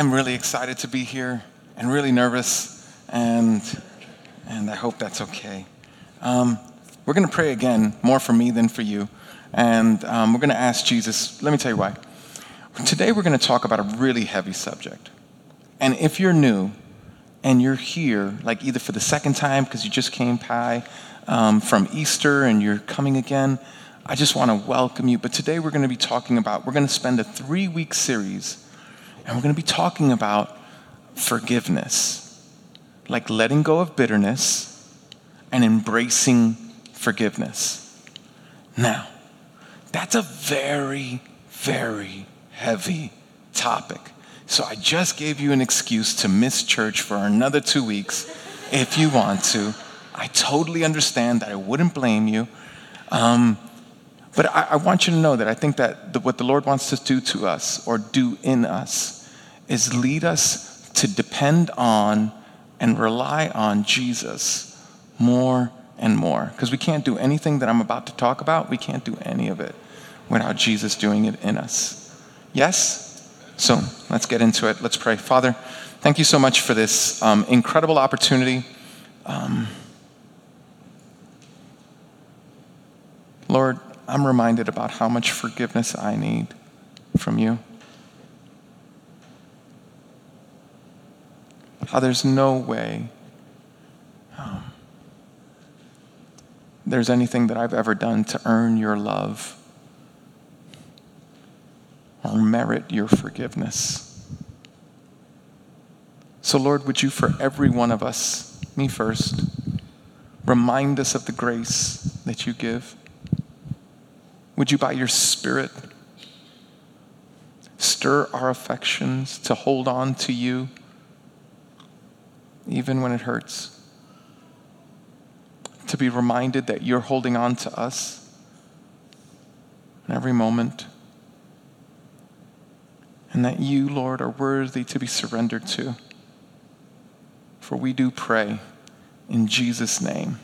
I'm really excited to be here and really nervous, and I hope that's okay. We're going to pray again, more for me than for you, and we're going to ask Jesus. Let me tell you why. Today we're going to talk about a really heavy subject, and if you're new and you're here, like either for the second time because you just came by from Easter and you're coming again, I just want to welcome you. But today we're going to be talking about, we're going to spend a 3-week series. And we're going to be talking about forgiveness, like letting go of bitterness and embracing forgiveness. Now, that's a very, very heavy topic. So I just gave you an excuse to miss church for another 2 weeks if you want to. I totally understand that. I wouldn't blame you. But I want you to know that I think that what the Lord wants to do to us or do in us is lead us to depend on and rely on Jesus more and more. Because we can't do anything that I'm about to talk about, we can't do any of it without Jesus doing it in us. Yes? So let's get into it. Let's pray. Father, thank you so much for this incredible opportunity. Lord, I'm reminded about how much forgiveness I need from you. How there's no way there's anything that I've ever done to earn your love or merit your forgiveness. So Lord, would you, for every one of us, me first, remind us of the grace that you give? Would you, by your Spirit, stir our affections to hold on to you even when it hurts, to be reminded that you're holding on to us in every moment, and that you, Lord, are worthy to be surrendered to. For we do pray in Jesus' name.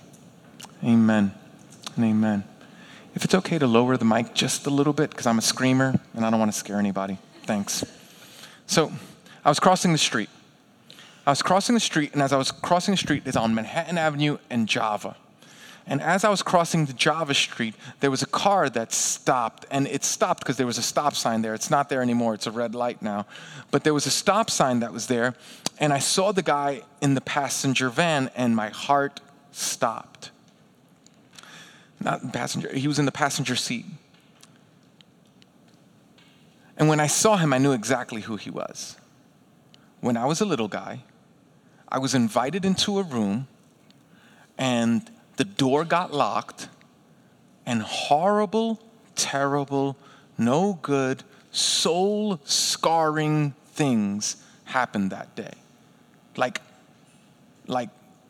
Amen and amen. If it's okay to lower the mic just a little bit, because I'm a screamer and I don't want to scare anybody. Thanks. So I was crossing the street. And as I was crossing the street, it's on Manhattan Avenue and Java. And as I was crossing the Java Street, there was a car that stopped. And it stopped because there was a stop sign there. It's not there anymore. It's a red light now. But there was a stop sign that was there. And I saw the guy in the passenger van, and my heart stopped. Not passenger. He was in the passenger seat. And when I saw him, I knew exactly who he was. When I was a little guy, I was invited into a room, and the door got locked, and horrible, terrible, no good, soul-scarring things happened that day. Like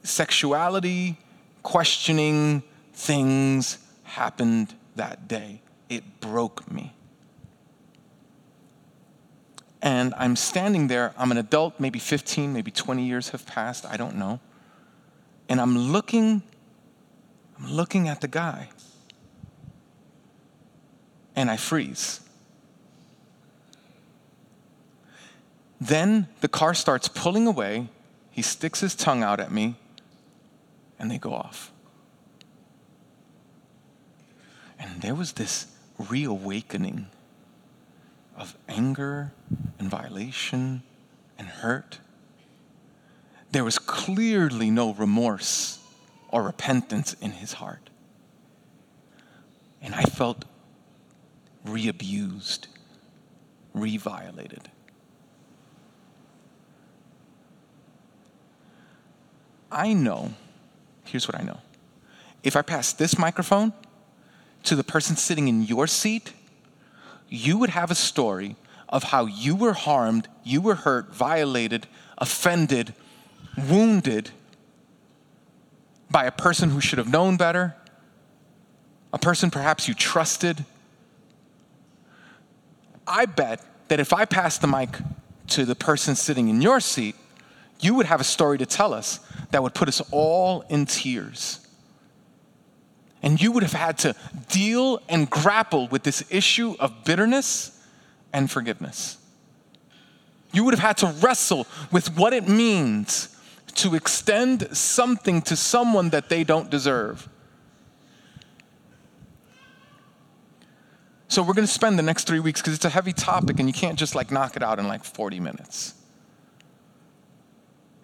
sexuality, questioning things happened that day. It broke me. And I'm standing there, I'm an adult, maybe 15, maybe 20 years have passed, I don't know. And I'm looking at the guy. And I freeze. Then the car starts pulling away, he sticks his tongue out at me, and they go off. And there was this reawakening of anger and violation and hurt. There was clearly no remorse or repentance in his heart. And I felt re-abused, re-violated. I know, here's what I know. If I pass this microphone to the person sitting in your seat, you would have a story of how you were harmed, you were hurt, violated, offended, wounded by a person who should have known better, a person perhaps you trusted. I bet that if I passed the mic to the person sitting in your seat, you would have a story to tell us that would put us all in tears. And you would have had to deal and grapple with this issue of bitterness and forgiveness. you would have had to wrestle with what it means to extend something to someone that they don't deserve. So we're going to spend the next 3 weeks, because it's a heavy topic and you can't just knock it out in 40 minutes.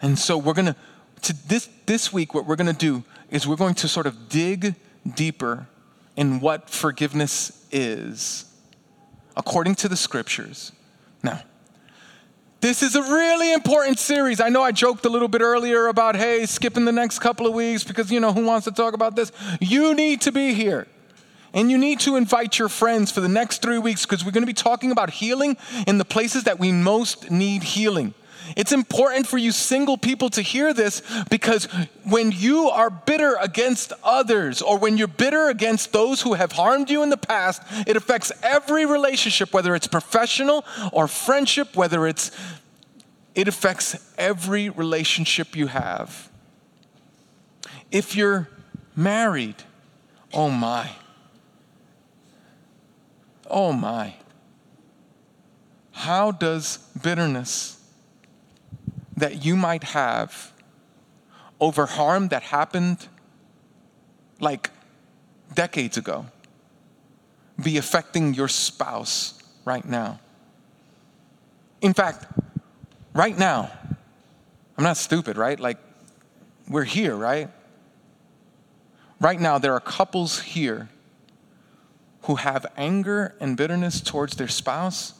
And so we're going to this week, what we're going to do is we're going to sort of dig deeper in what forgiveness is according to the scriptures. Now, this is a really important series. I know I joked a little bit earlier about, hey, skipping the next couple of weeks because, who wants to talk about this? You need to be here. And you need to invite your friends for the next 3 weeks, because we're going to be talking about healing in the places that we most need healing. It's important for you single people to hear this, because when you are bitter against others, or when you're bitter against those who have harmed you in the past, it affects every relationship, whether it's professional or friendship, it affects every relationship you have. If you're married, oh my, how does bitterness that you might have over harm that happened decades ago be affecting your spouse right now? In fact, right now, I'm not stupid, right? We're here, right? Right now, there are couples here who have anger and bitterness towards their spouse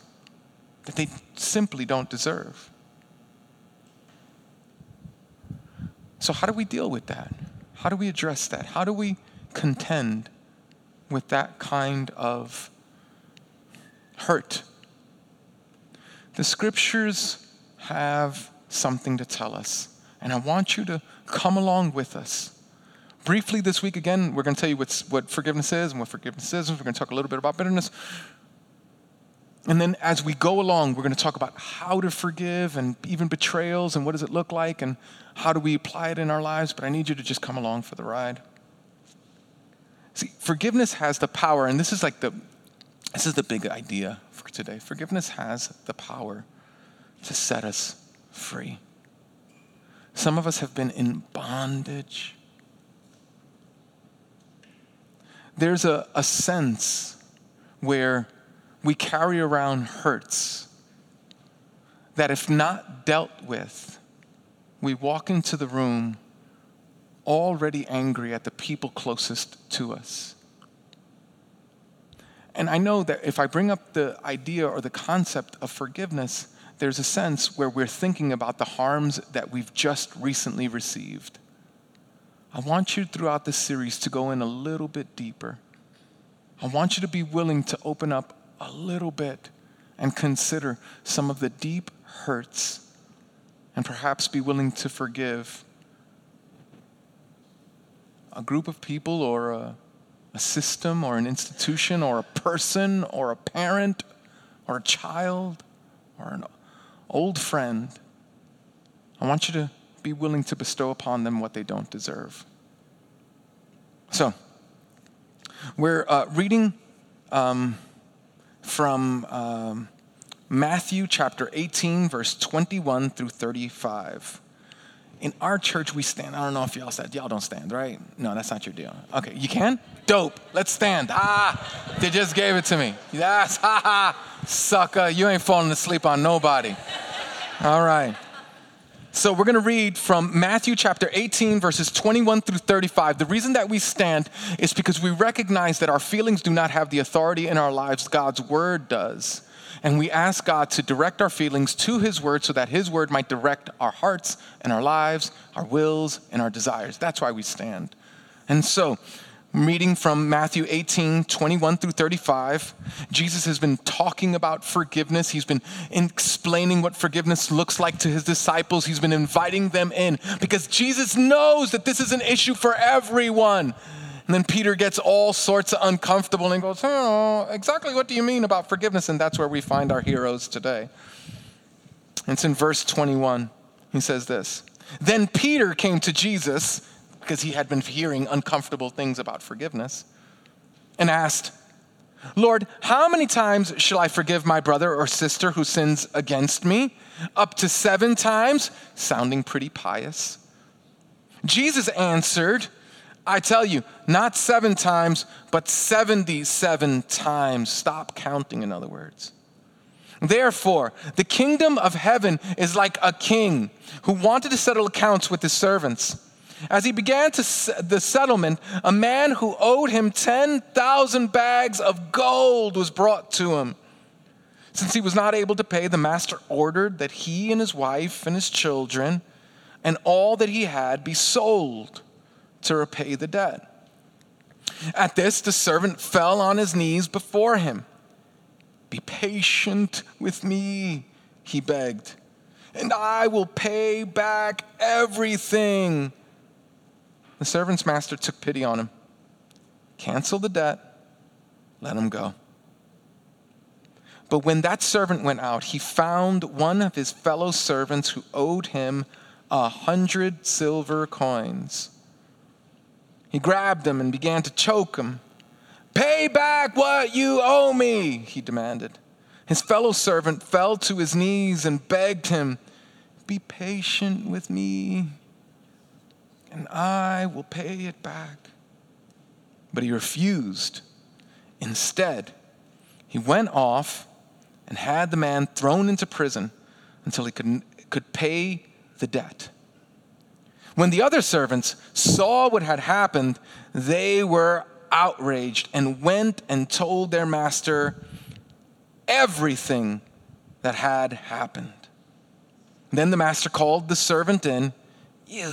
that they simply don't deserve. So how do we deal with that? How do we address that? How do we contend with that kind of hurt? The scriptures have something to tell us, and I want you to come along with us. Briefly this week, again, we're going to tell you what forgiveness is and what forgiveness isn't. We're going to talk a little bit about bitterness. And then as we go along, we're going to talk about how to forgive, and even betrayals, and what does it look like, and how do we apply it in our lives. But I need you to just come along for the ride. See, forgiveness has the power, and this is the big idea for today. Forgiveness has the power to set us free. Some of us have been in bondage. There's a sense where we carry around hurts that, if not dealt with, we walk into the room already angry at the people closest to us. And I know that if I bring up the idea or the concept of forgiveness, there's a sense where we're thinking about the harms that we've just recently received. I want you throughout this series to go in a little bit deeper. I want you to be willing to open up a little bit and consider some of the deep hurts, and perhaps be willing to forgive a group of people, or a system, or an institution, or a person, or a parent, or a child, or an old friend. I want you to be willing to bestow upon them what they don't deserve. So, we're reading from Matthew chapter 18, verse 21 through 35. In our church, we stand. I don't know if y'all said, y'all don't stand, right? No, that's not your deal. Okay, you can? Dope. Let's stand. They just gave it to me. Yes, sucker. You ain't falling asleep on nobody. All right. So we're going to read from Matthew chapter 18, verses 21 through 35. The reason that we stand is because we recognize that our feelings do not have the authority in our lives. God's word does. And we ask God to direct our feelings to his word, so that his word might direct our hearts and our lives, our wills and our desires. That's why we stand. And so, reading from Matthew 18, 21 through 35, Jesus has been talking about forgiveness. He's been explaining what forgiveness looks like to his disciples. He's been inviting them in, because Jesus knows that this is an issue for everyone. And then Peter gets all sorts of uncomfortable and goes, oh, exactly what do you mean about forgiveness? And that's where we find our heroes today. It's in verse 21. He says this: Then Peter came to Jesus, because he had been hearing uncomfortable things about forgiveness, and asked, Lord, how many times shall I forgive my brother or sister who sins against me? Up to 7 times? Sounding pretty pious. Jesus answered, I tell you, not 7 times, but 77 times. Stop counting, in other words. Therefore, the kingdom of heaven is like a king who wanted to settle accounts with his servants. As he began the settlement, a man who owed him 10,000 bags of gold was brought to him. Since he was not able to pay, the master ordered that he and his wife and his children and all that he had be sold to repay the debt. At this, the servant fell on his knees before him. Be patient with me, he begged, and I will pay back everything. The servant's master took pity on him. Cancel the debt, let him go. But when that servant went out, he found one of his fellow servants who owed him 100 silver coins. He grabbed him and began to choke him. Pay back what you owe me, he demanded. His fellow servant fell to his knees and begged him, be patient with me, and I will pay it back. But he refused. Instead, he went off and had the man thrown into prison until he could pay the debt. When the other servants saw what had happened, they were outraged and went and told their master everything that had happened. Then the master called the servant in. You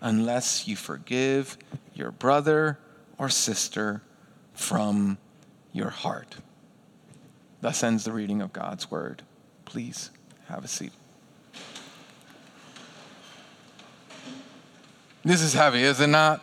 unless you forgive your brother or sister from your heart. Thus ends the reading of God's word. Please have a seat. This is heavy, is it not?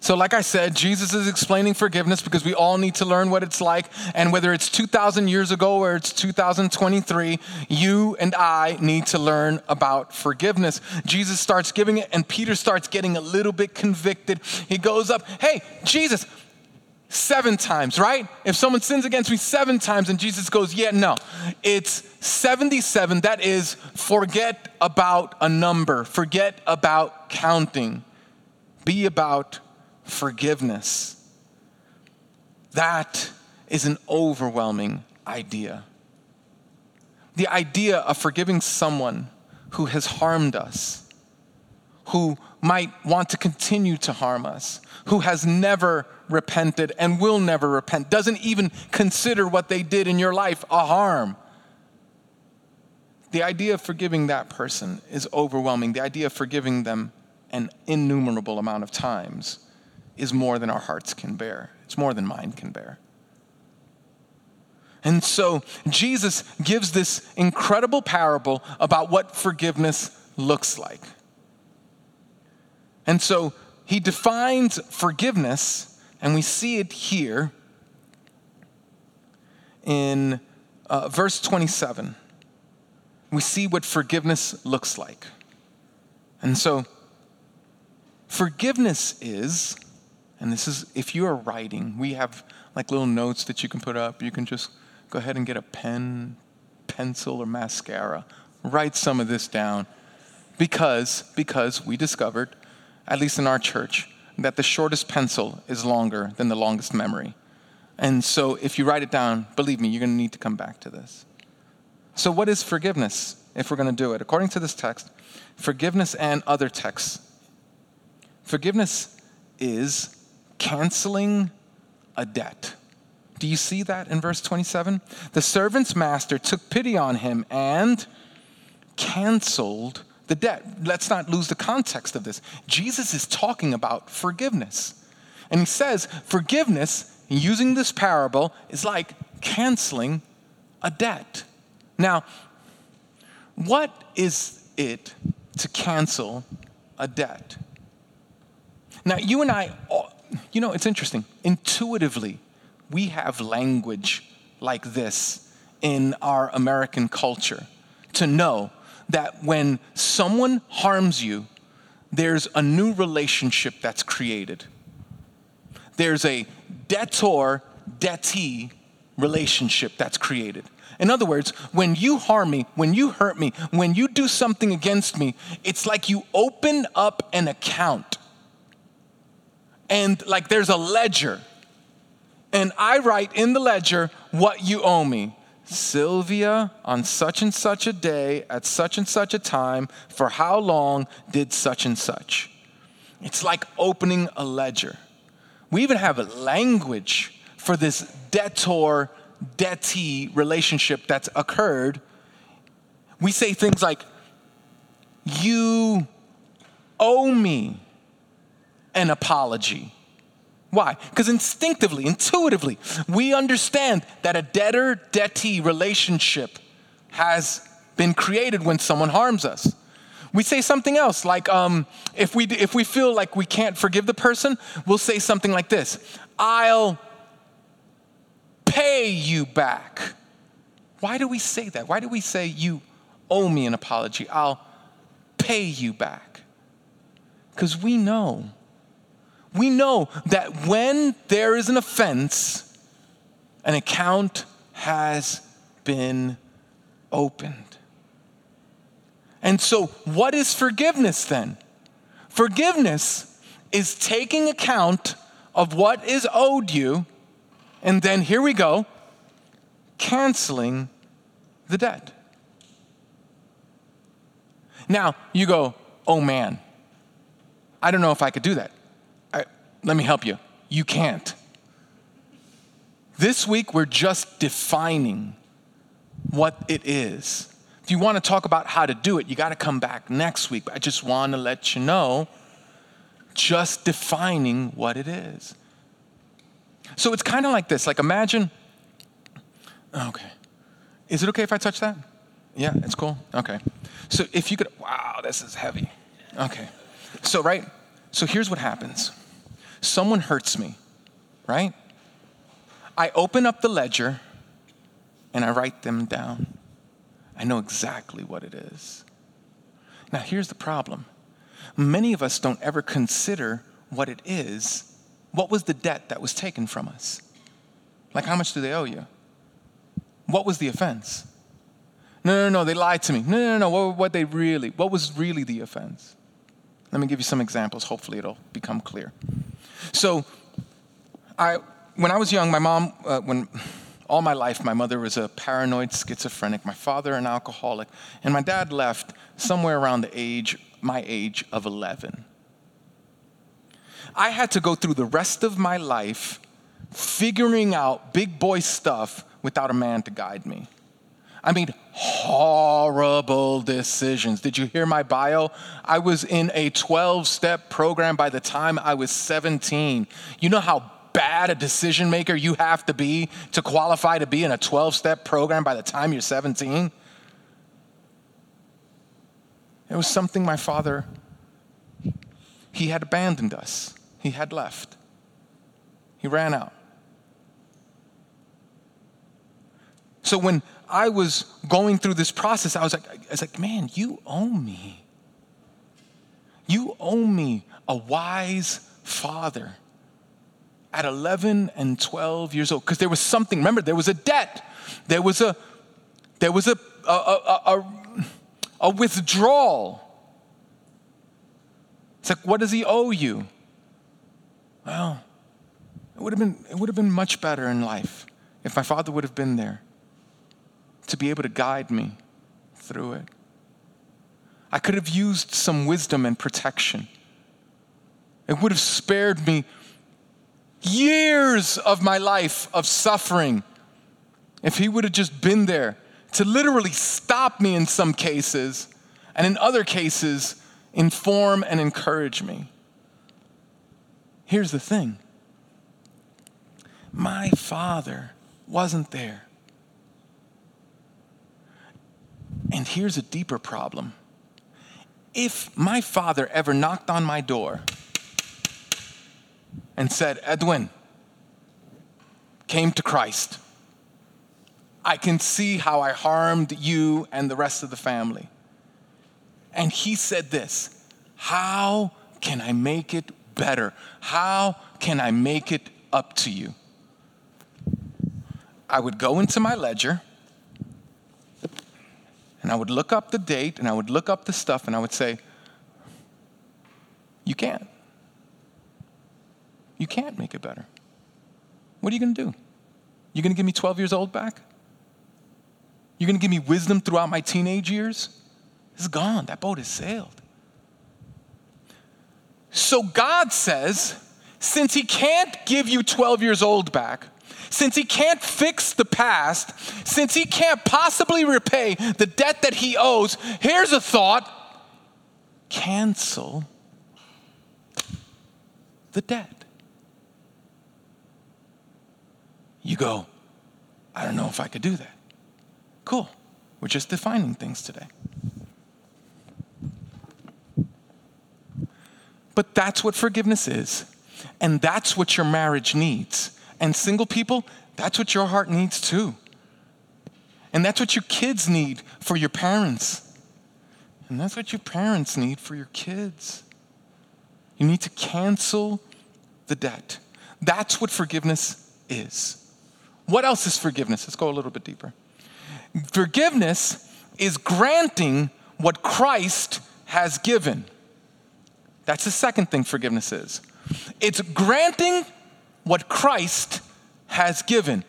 So like I said, Jesus is explaining forgiveness because we all need to learn what it's like. And whether it's 2,000 years ago or it's 2023, you and I need to learn about forgiveness. Jesus starts giving it and Peter starts getting a little bit convicted. He goes up, hey, Jesus, 7 times, right? If someone sins against me 7 times, and Jesus goes, yeah, no, it's 77. That is, forget about a number. Forget about counting. Be about forgiveness. That is an overwhelming idea. The idea of forgiving someone who has harmed us, who might want to continue to harm us, who has never repented and will never repent, doesn't even consider what they did in your life a harm. The idea of forgiving that person is overwhelming. The idea of forgiving them an innumerable amount of times is more than our hearts can bear. It's more than mine can bear. And so Jesus gives this incredible parable about what forgiveness looks like. And so he defines forgiveness, and we see it here in verse 27. We see what forgiveness looks like. And so forgiveness is, and this is, if you are writing, we have like little notes that you can put up. You can just go ahead and get a pen, pencil, or mascara. Write some of this down because we discovered, at least in our church, that the shortest pencil is longer than the longest memory. And so if you write it down, believe me, you're going to need to come back to this. So what is forgiveness if we're going to do it? According to this text, forgiveness and other texts, forgiveness is canceling a debt. Do you see that in verse 27? The servant's master took pity on him and canceled the debt. Let's not lose the context of this. Jesus is talking about forgiveness. And he says forgiveness, using this parable, is like canceling a debt. Now, what is it to cancel a debt? Now, you and I, you know, it's interesting. Intuitively, we have language like this in our American culture to know that when someone harms you, there's a new relationship that's created. There's a debtor-debtee relationship that's created. In other words, when you harm me, when you hurt me, when you do something against me, it's like you open up an account. And like there's a ledger. And I write in the ledger what you owe me. Sylvia, on such and such a day, at such and such a time, for how long did such and such? It's like opening a ledger. We even have a language for this debtor-debtee relationship that's occurred. We say things like, you owe me an apology. Why? Because instinctively, intuitively, we understand that a debtor-debtee relationship has been created when someone harms us. We say something else, like if we feel like we can't forgive the person, we'll say something like this: I'll pay you back. Why do we say that? Why do we say you owe me an apology? I'll pay you back. Because we know. We know that when there is an offense, an account has been opened. And so what is forgiveness then? Forgiveness is taking account of what is owed you, and then here we go, canceling the debt. Now you go, oh man, I don't know if I could do that. Let me help you. You can't. This week, we're just defining what it is. If you want to talk about how to do it, you got to come back next week. But I just want to let you know, just defining what it is. So it's kind of like this. Like imagine, okay. Is it okay if I touch that? Yeah, it's cool. Okay. So if you could, wow, this is heavy. Okay. So right. So here's what happens. Someone hurts me, right? I open up the ledger and I write them down. I know exactly what it is. Now, here's the problem. Many of us don't ever consider what it is. What was the debt that was taken from us? Like, how much do they owe you? What was the offense? No, they lied to me. No, what was really the offense? Let me give you some examples. Hopefully, it'll become clear. So, when I was young, my mom, all my life, my mother was a paranoid schizophrenic, my father an alcoholic, and my dad left somewhere around my age of 11. I had to go through the rest of my life figuring out big boy stuff without a man to guide me. I made horrible decisions. Did you hear my bio? I was in a 12-step program by the time I was 17. You know how bad a decision maker you have to be to qualify to be in a 12-step program by the time you're 17? It was something my father, he had abandoned us. He had left. He ran out. So when I was going through this process, I was like, man, you owe me. You owe me a wise father at 11 and 12 years old. Because there was something, remember, there was a debt. There was a withdrawal. It's like, what does he owe you? Well, it would have been much better in life if my father would have been there to be able to guide me through it. I could have used some wisdom and protection. It would have spared me years of my life of suffering if he would have just been there to literally stop me in some cases, and in other cases, inform and encourage me. Here's the thing. My father wasn't there. And here's a deeper problem. If my father ever knocked on my door and said, Edwin, came to Christ, I can see how I harmed you and the rest of the family. And he said this, how can I make it better? How can I make it up to you? I would go into my ledger and I would look up the date and I would look up the stuff and I would say, you can't. You can't make it better. What are you going to do? You're going to give me 12 years old back? You're going to give me wisdom throughout my teenage years? It's gone. That boat has sailed. So God says, since he can't give you 12 years old back, since he can't fix the past, since he can't possibly repay the debt that he owes, here's a thought, cancel the debt. You go, I don't know if I could do that. Cool. We're just defining things today. But that's what forgiveness is. And that's what your marriage needs. And single people, that's what your heart needs too. And that's what your kids need for your parents. And that's what your parents need for your kids. You need to cancel the debt. That's what forgiveness is. What else is forgiveness? Let's go a little bit deeper. Forgiveness is granting what Christ has given. That's the second thing forgiveness is. It's granting what Christ has given.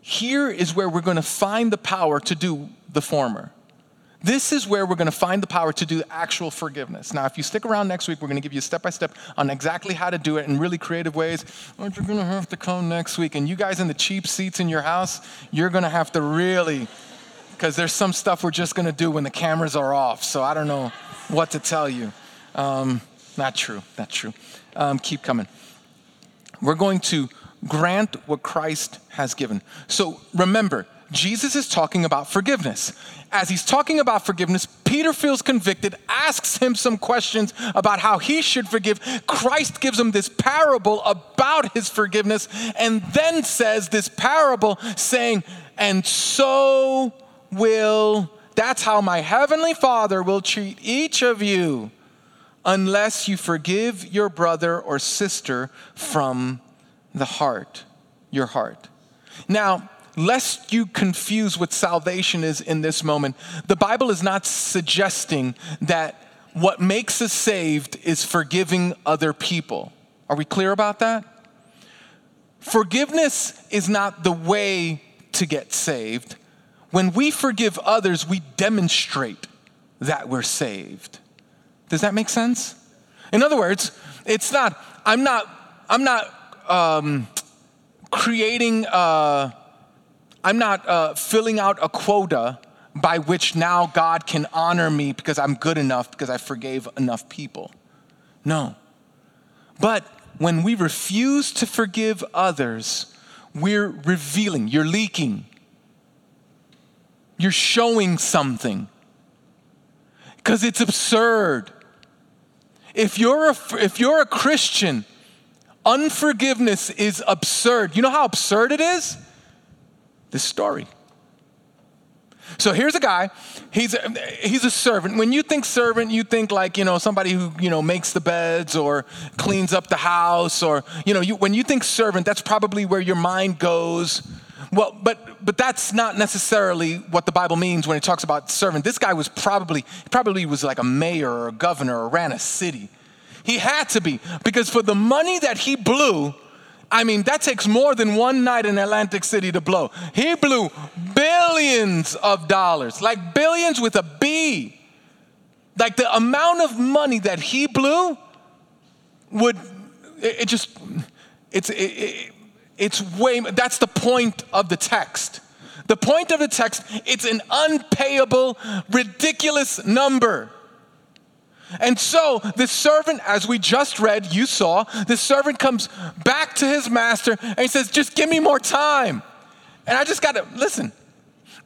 Here is where we're going to find the power to do the former. This is where we're going to find the power to do actual forgiveness. Now, if you stick around next week, we're going to give you a step-by-step on exactly how to do it in really creative ways. But you're going to have to come next week. And you guys in the cheap seats in your house, you're going to have to really, because there's some stuff we're just going to do when the cameras are off. So I don't know what to tell you. Not true. Keep coming. We're going to grant what Christ has given. So remember, Jesus is talking about forgiveness. As he's talking about forgiveness, Peter feels convicted, asks him some questions about how he should forgive. Christ gives him this parable about his forgiveness and then says this parable saying, and so will, that's how my heavenly Father will treat each of you, unless you forgive your brother or sister from the heart, your heart. Now, lest you confuse what salvation is in this moment, the Bible is not suggesting that what makes us saved is forgiving other people. Are we clear about that? Forgiveness is not the way to get saved. When we forgive others, we demonstrate that we're saved. Does that make sense? In other words, it's not, filling out a quota by which now God can honor me because I'm good enough, because I forgave enough people. No. But when we refuse to forgive others, we're revealing, you're leaking. You're showing something. Because it's absurd. If you're a Christian, unforgiveness is absurd. You know how absurd it is? This story. So here's a guy, he's a servant. When you think servant, you think like, somebody who, makes the beds or cleans up the house or, when you think servant, that's probably where your mind goes. Well, but that's not necessarily what the Bible means when it talks about servant. This guy was probably was like a mayor or a governor or ran a city. He had to be, because for the money that he blew, that takes more than one night in Atlantic City to blow. He blew billions of dollars, like billions with a B. Like the amount of money that he blew that's the point of the text. The point of the text, it's an unpayable, ridiculous number. And so the servant, as we just read, you saw, the servant comes back to his master and he says, just give me more time. And I just got to, listen,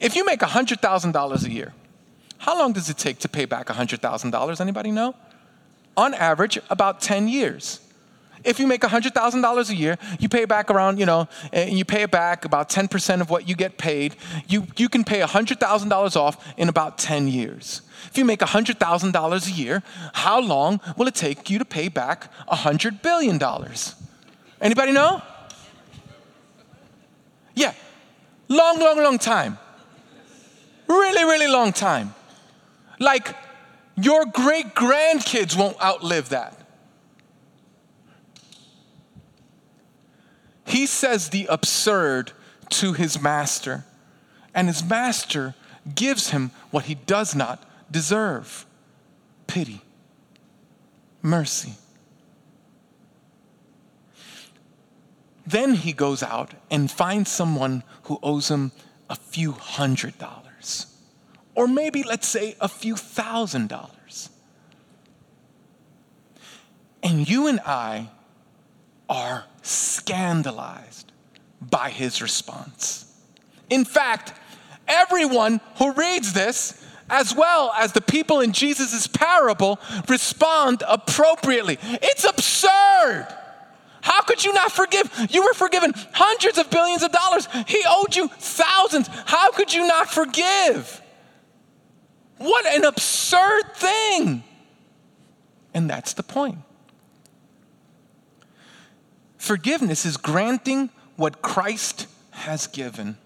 if you make $100,000 a year, how long does it take to pay back $100,000? Anybody know? On average, about 10 years. If you make $100,000 a year, you pay back around, and you pay it back about 10% of what you get paid. You can pay $100,000 off in about 10 years. If you make $100,000 a year, how long will it take you to pay back $100 billion? Anybody know? Yeah, long, long, long time. Really, really long time. Like your great-grandkids won't outlive that. He says the absurd to his master, and his master gives him what he does not deserve. Pity, mercy. Then he goes out and finds someone who owes him a few $100s, or maybe let's say a few $1,000. And you and I are scandalized by his response. In fact, everyone who reads this, as well as the people in Jesus' parable, respond appropriately. It's absurd. How could you not forgive? You were forgiven hundreds of billions of dollars. He owed you thousands. How could you not forgive? What an absurd thing. And that's the point. Forgiveness is granting what Christ has given.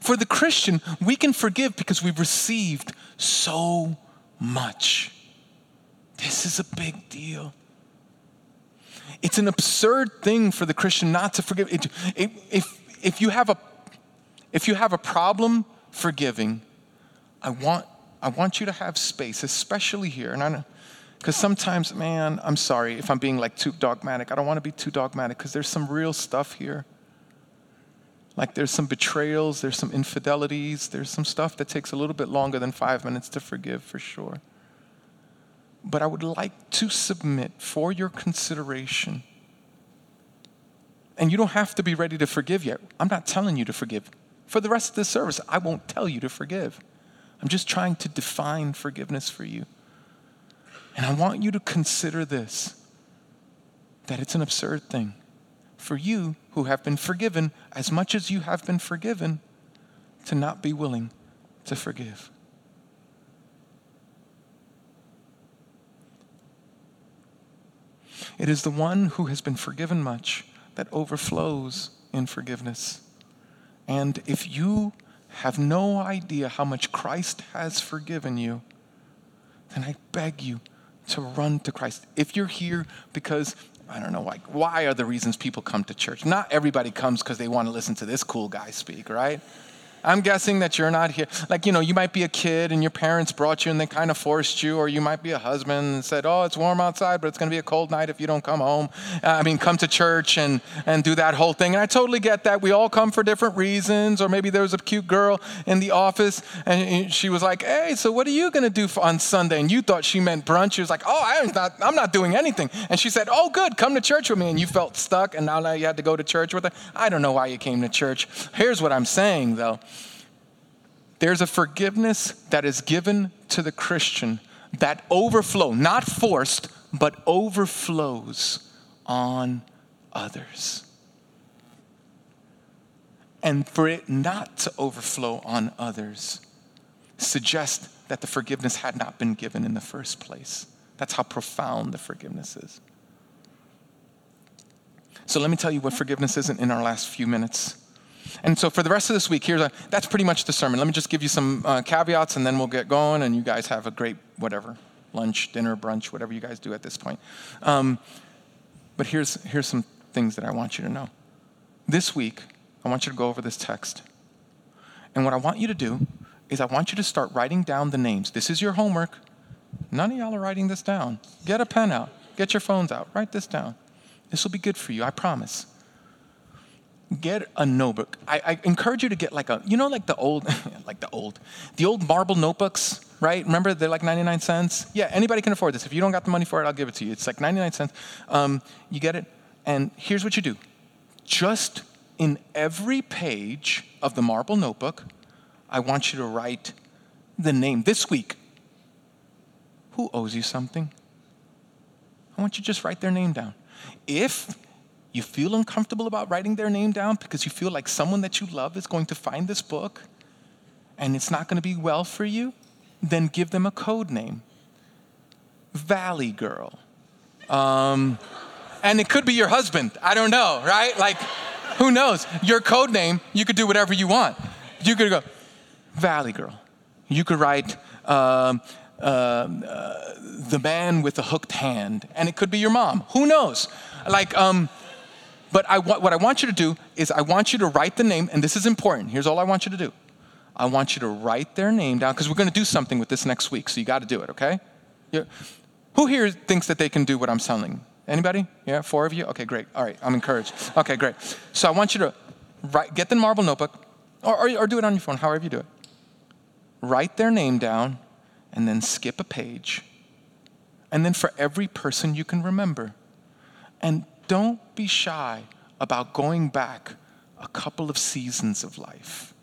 For the Christian, we can forgive because we've received so much. This is a big deal. It's an absurd thing for the Christian not to forgive. If you have a problem forgiving, I want you to have space, especially here. And I know, because sometimes, man, I'm sorry if I'm being like too dogmatic. I don't want to be too dogmatic because there's some real stuff here. Like there's some betrayals, there's some infidelities, there's some stuff that takes a little bit longer than 5 minutes to forgive for sure. But I would like to submit for your consideration, and you don't have to be ready to forgive yet. I'm not telling you to forgive. For the rest of this service, I won't tell you to forgive. I'm just trying to define forgiveness for you. And I want you to consider this, that it's an absurd thing. For you who have been forgiven, as much as you have been forgiven, to not be willing to forgive. It is the one who has been forgiven much that overflows in forgiveness. And if you have no idea how much Christ has forgiven you, then I beg you to run to Christ. If you're here because, I don't know, why are the reasons people come to church? Not everybody comes because they want to listen to this cool guy speak, right? I'm guessing that you're not here. You might be a kid and your parents brought you and they kind of forced you, or you might be a husband and said, oh, it's warm outside, but it's going to be a cold night if you don't come home. Come to church and do that whole thing. And I totally get that. We all come for different reasons. Or maybe there was a cute girl in the office and she was like, hey, so what are you going to do on Sunday? And you thought she meant brunch. She was like, oh, I'm not doing anything. And she said, oh, good, come to church with me. And you felt stuck and now you had to go to church with her. I don't know why you came to church. Here's what I'm saying, though. There's a forgiveness that is given to the Christian that overflows, not forced, but overflows on others. And for it not to overflow on others suggests that the forgiveness had not been given in the first place. That's how profound the forgiveness is. So let me tell you what forgiveness isn't in our last few minutes. And so for the rest of this week, that's pretty much the sermon. Let me just give you some caveats and then we'll get going and you guys have a great whatever, lunch, dinner, brunch, whatever you guys do at this point. But here's some things that I want you to know. This week, I want you to go over this text. And what I want you to do is I want you to start writing down the names. This is your homework. None of y'all are writing this down. Get a pen out. Get your phones out. Write this down. This will be good for you, I promise. Get a notebook. I encourage you to get the old marble notebooks, right? Remember, they're like 99 cents. Yeah, anybody can afford this. If you don't got the money for it, I'll give it to you. It's like 99 cents. You get it, and here's what you do. Just in every page of the marble notebook, I want you to write the name this week. Who owes you something? I want you to just write their name down. If you feel uncomfortable about writing their name down because you feel like someone that you love is going to find this book and it's not going to be well for you, then give them a code name. Valley Girl. And it could be your husband. I don't know, right? Like, who knows? Your code name, you could do whatever you want. You could go, Valley Girl. You could write the man with the hooked hand. And it could be your mom. Who knows? Like, what I want you to do is I want you to write the name, and this is important. Here's all I want you to do. I want you to write their name down because we're going to do something with this next week, so you got to do it, okay? Who here thinks that they can do what I'm telling? Anybody? Yeah, four of you? Okay, great. All right, I'm encouraged. Okay, great. So I want you to write, get the marble notebook, or do it on your phone, however you do it. Write their name down, and then skip a page. And then for every person you can remember. And don't be shy about going back a couple of seasons of life.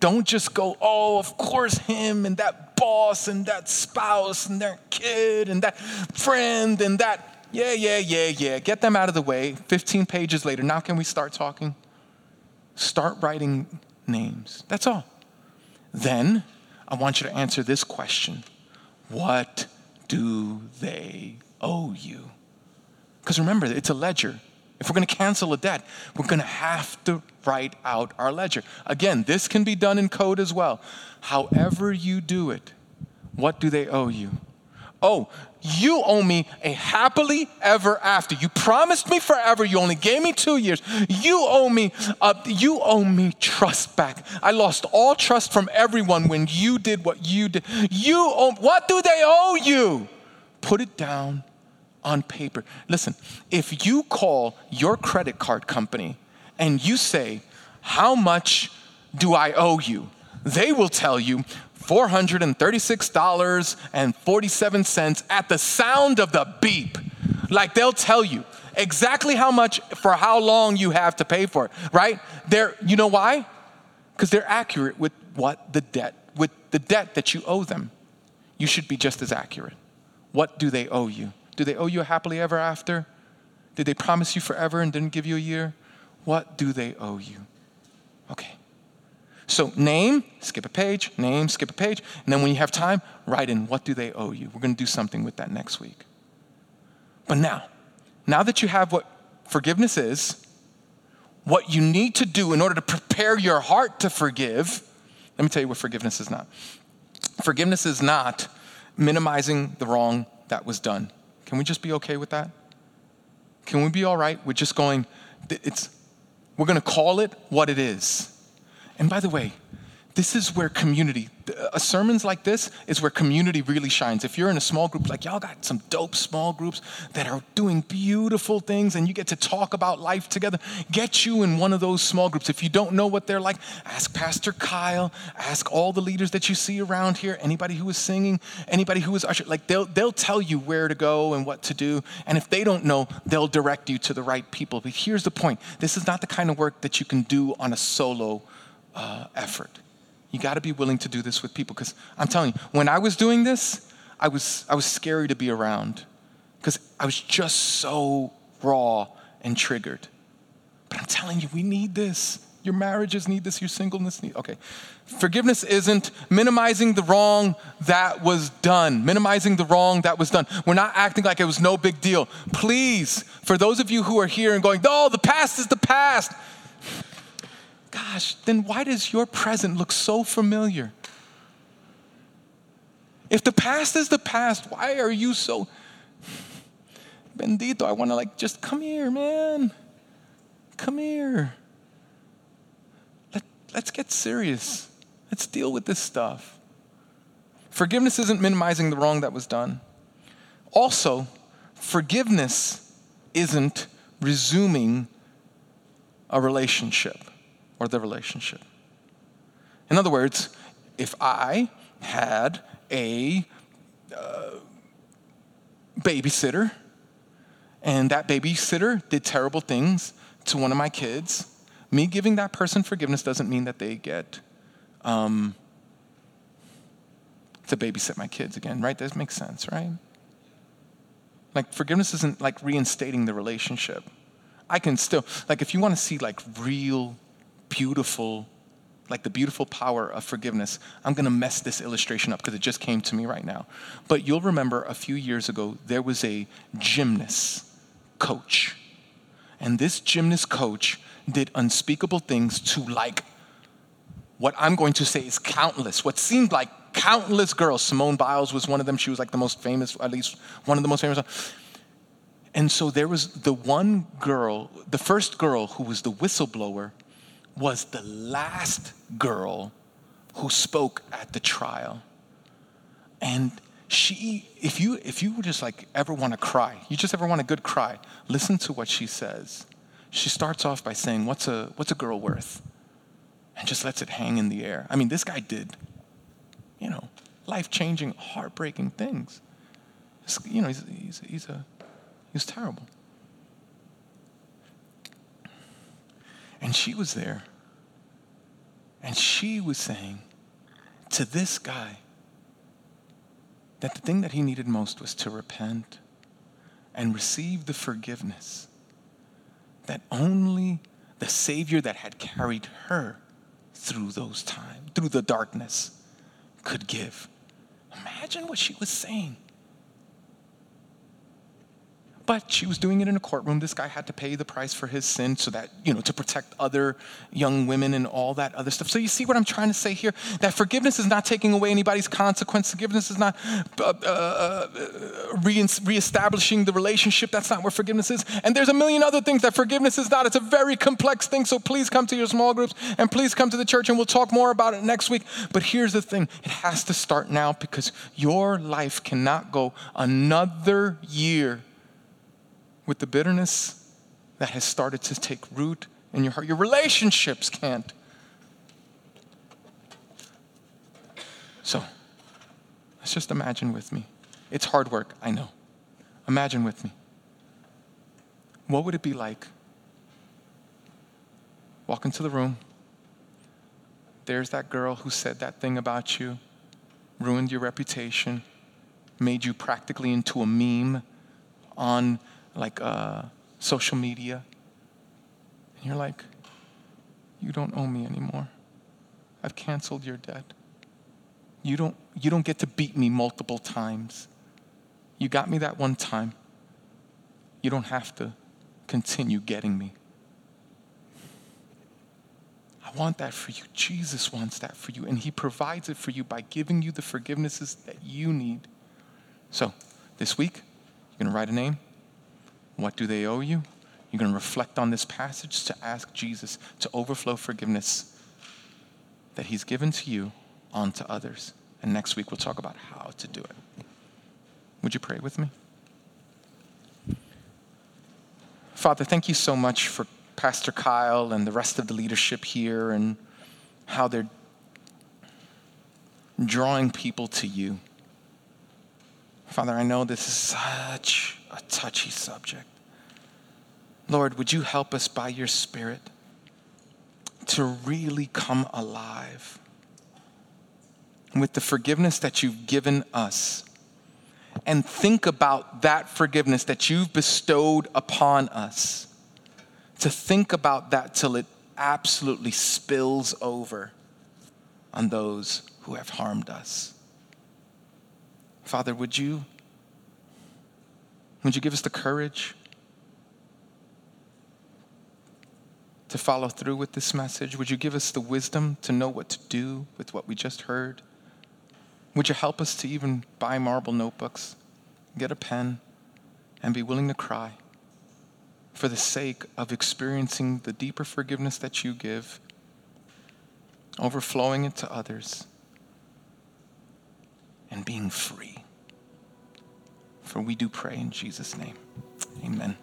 Don't just go, oh, of course him and that boss and that spouse and that kid and that friend and that, yeah. Get them out of the way. 15 pages later, now can we start talking? Start writing names. That's all. Then I want you to answer this question. What do they owe you? Because remember, it's a ledger. If we're going to cancel a debt, we're going to have to write out our ledger. Again, this can be done in code as well. However you do it, what do they owe you? Oh, you owe me a happily ever after. You promised me forever. You only gave me 2 years. You owe me trust back. I lost all trust from everyone when you did what you did. What do they owe you? Put it down on paper. Listen, if you call your credit card company and you say, how much do I owe you? They will tell you $436.47 at the sound of the beep. Like they'll tell you exactly how much for how long you have to pay for it, right? You know why? Because they're accurate with the debt that you owe them. You should be just as accurate. What do they owe you? Do they owe you a happily ever after? Did they promise you forever and didn't give you a year? What do they owe you? Okay. So name, skip a page, name, skip a page. And then when you have time, write in what do they owe you. We're going to do something with that next week. But now that you have what forgiveness is, what you need to do in order to prepare your heart to forgive, let me tell you what forgiveness is not. Forgiveness is not minimizing the wrong that was done. Can we just be okay with that? Can we be all right with just going, we're going to call it what it is. And by the way, this is where community, sermons like this is where community really shines. If you're in a small group, like y'all got some dope small groups that are doing beautiful things and you get to talk about life together, get you in one of those small groups. If you don't know what they're like, ask Pastor Kyle, ask all the leaders that you see around here, anybody who is singing, anybody who is usher, like they'll tell you where to go and what to do. And if they don't know, they'll direct you to the right people. But here's the point. This is not the kind of work that you can do on a solo effort. You got to be willing to do this with people because I'm telling you, when I was doing this, I was scary to be around because I was just so raw and triggered. But I'm telling you, we need this. Your marriages need this. Your singleness needs. Okay, forgiveness isn't minimizing the wrong that was done. Minimizing the wrong that was done. We're not acting like it was no big deal. Please, for those of you who are here and going, oh, the past is the past. Gosh, then why does your present look so familiar? If the past is the past, why are you so bendito? I want to just come here, man. Come here. Let's get serious. Let's deal with this stuff. Forgiveness isn't minimizing the wrong that was done. Also, forgiveness isn't resuming a relationship. Or the relationship. In other words, if I had a babysitter and that babysitter did terrible things to one of my kids, Me giving that person forgiveness doesn't mean that they get to babysit my kids again, right? That makes sense, right? Like, forgiveness isn't like reinstating the relationship. I can still, like, if you want to see like real, beautiful, like the beautiful power of forgiveness, I'm going to mess this illustration up because it just came to me right now. But you'll remember a few years ago, there was a gymnast coach. And this gymnast coach did unspeakable things to, like, what I'm going to say is countless, what seemed like countless girls. Simone Biles was one of them. She was like the most famous, at least one of the most famous. And so there was the one girl, the first girl who was the whistleblower was the last girl who spoke at the trial. And she, if you just like ever want to cry, you just ever want a good cry, listen to what she says. She starts off by saying, what's a girl worth? And just lets it hang in the air. I mean, this guy did, you know, life-changing, heartbreaking things. You know, he was terrible. And she was there, and she was saying to this guy that the thing that he needed most was to repent and receive the forgiveness that only the Savior that had carried her through those times, through the darkness, could give. Imagine what she was saying. But she was doing it in a courtroom. This guy had to pay the price for his sin so that, you know, to protect other young women and all that other stuff. So you see what I'm trying to say here? That forgiveness is not taking away anybody's consequence. Forgiveness is not reestablishing the relationship. That's not what forgiveness is. And there's a million other things that forgiveness is not. It's a very complex thing. So please come to your small groups and please come to the church and we'll talk more about it next week. But here's the thing. It has to start now because your life cannot go another year with the bitterness that has started to take root in your heart. Your relationships can't. So, let's just imagine with me. It's hard work, I know. Imagine with me. What would it be like? Walk into the room. There's that girl who said that thing about you, ruined your reputation, made you practically into a meme on like social media. And you're like, you don't owe me anymore. I've canceled your debt. You don't get to beat me multiple times. You got me that one time. You don't have to continue getting me. I want that for you. Jesus wants that for you. And he provides it for you by giving you the forgivenesses that you need. So this week, you're going to write a name. What do they owe you? You're going to reflect on this passage to ask Jesus to overflow forgiveness that he's given to you onto others. And next week we'll talk about how to do it. Would you pray with me? Father, thank you so much for Pastor Kyle and the rest of the leadership here and how they're drawing people to you. Father, I know this is such a touchy subject. Lord, would you help us by your Spirit to really come alive with the forgiveness that you've given us and think about that forgiveness that you've bestowed upon us, to think about that till it absolutely spills over on those who have harmed us. Father, would you give us the courage to follow through with this message? Would you give us the wisdom to know what to do with what we just heard? Would you help us to even buy marble notebooks, get a pen, and be willing to cry for the sake of experiencing the deeper forgiveness that you give, overflowing it to others, and being free. For we do pray in Jesus' name. Amen.